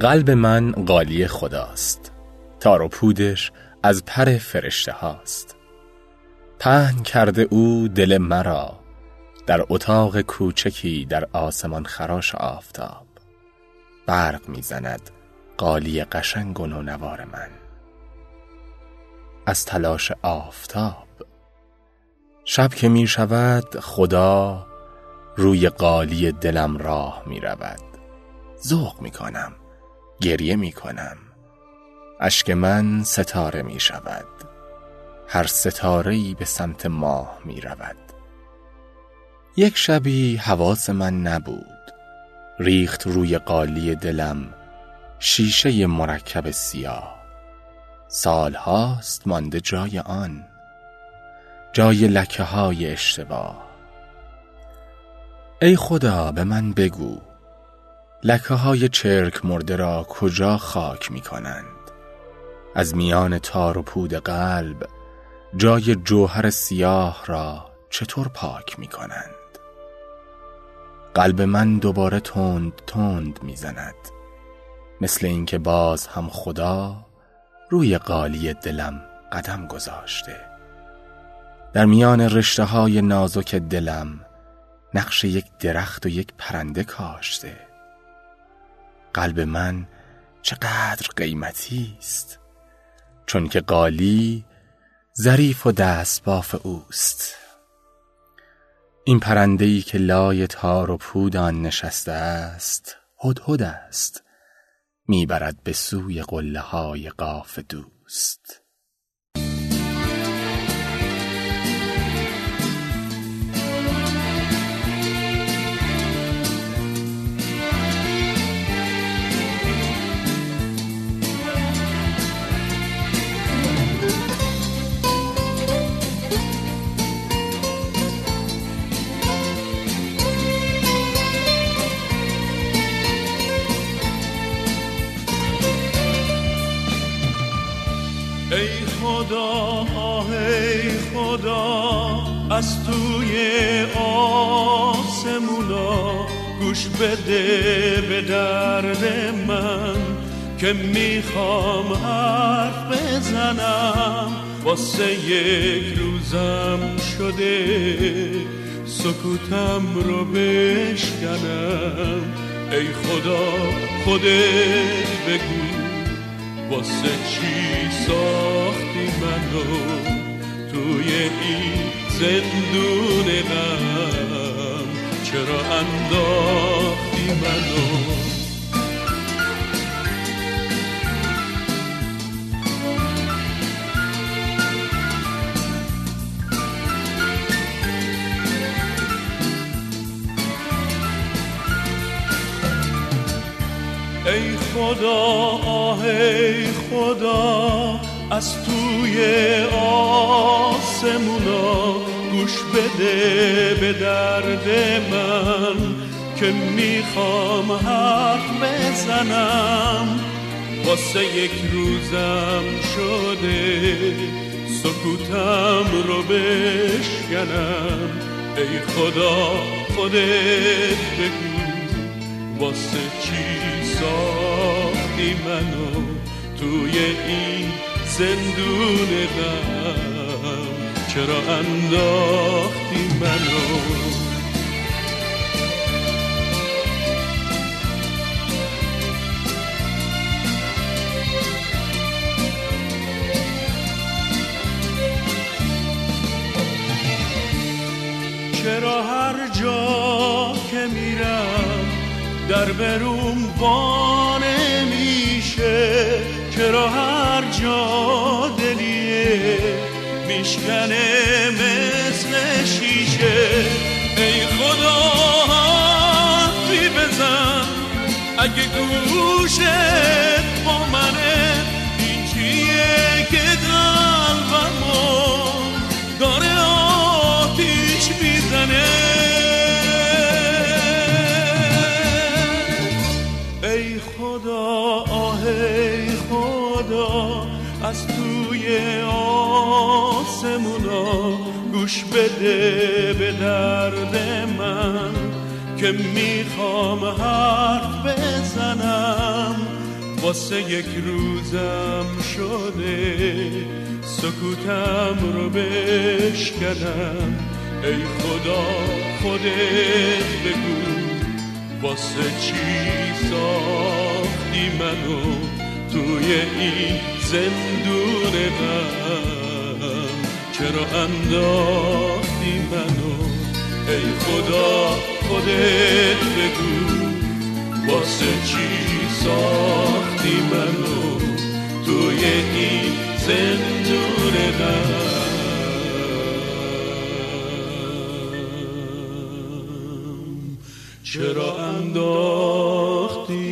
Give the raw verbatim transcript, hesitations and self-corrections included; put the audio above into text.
قلب من قالی خداست، تار و پودش از پر فرشته هاست. پهن کرده او دل مرا در اتاق کوچکی در آسمان خراش آفتاب. برق میزند قالی قشنگ و نونوار من از تلاش آفتاب. شب که می شود خدا روی قالی دلم راه می رود. ذوق می کنم، گریه می کنم، اشک من ستاره می شود. هر ستاره‌ای به سمت ماه می رود. یک شبی حواس من نبود، ریخت روی قالی دلم شیشه مرکب سیاه. سال هاست مانده جای آن، جای لکه های اشتباه. ای خدا به من بگو لکه های چرک مرده را کجا خاک می کنند؟ از میان تار و پود قلب جای جوهر سیاه را چطور پاک می کنند؟ قلب من دوباره تند تند می زند، مثل اینکه باز هم خدا روی قالی دلم قدم گذاشته. در میان رشته های نازک دلم نقش یک درخت و یک پرنده کاشته. قلب من چقدر قیمتی است، چون که قالی ظریف و دستباف اوست. این پرنده‌ای که لای تار و پود آن نشسته است، هدهد است، میبرد به سوی قله‌های قاف دوست. ای خدا، ای خدا، از توی آسمونا گوش بده به درد من که میخوام حرف بزنم. واسه یک روزم شده سکوتم رو بشکنم. ای خدا خودت بگو واسه چی ساختی منو توی این زندون غم؟ چرا انداختی منو؟ ای خدا، ای خدا، از توی آسمونا گوش بده به درد من که میخوام حرف بزنم. واسه یک روزم شده سکوتم رو بشکنم. ای خدا خودت بگو واسه چی ساختی منو توی این زندون غم؟ چرا انداختی منو؟ چرا هر جا که میرم در بروم وانه میشه؟ چرا هر جا دلیه میشکنه مثل شیشه؟ ای خدا حرفی بزن اگه گوشت با منه. این چیه که قلبمو داره آتیش میزنه؟ از توی آسمونا گوش بده به درد من که میخوام حرف بزنم. واسه یک روزم شده سکوتم رو بشکنم. ای خدا خودت بگو واسه چی ساختی منو توی این زندون غم، چرا انداختی منو؟ ای خدا خودت بگو واسه چی ساختی منو توی این زندون غم. چرا انداختی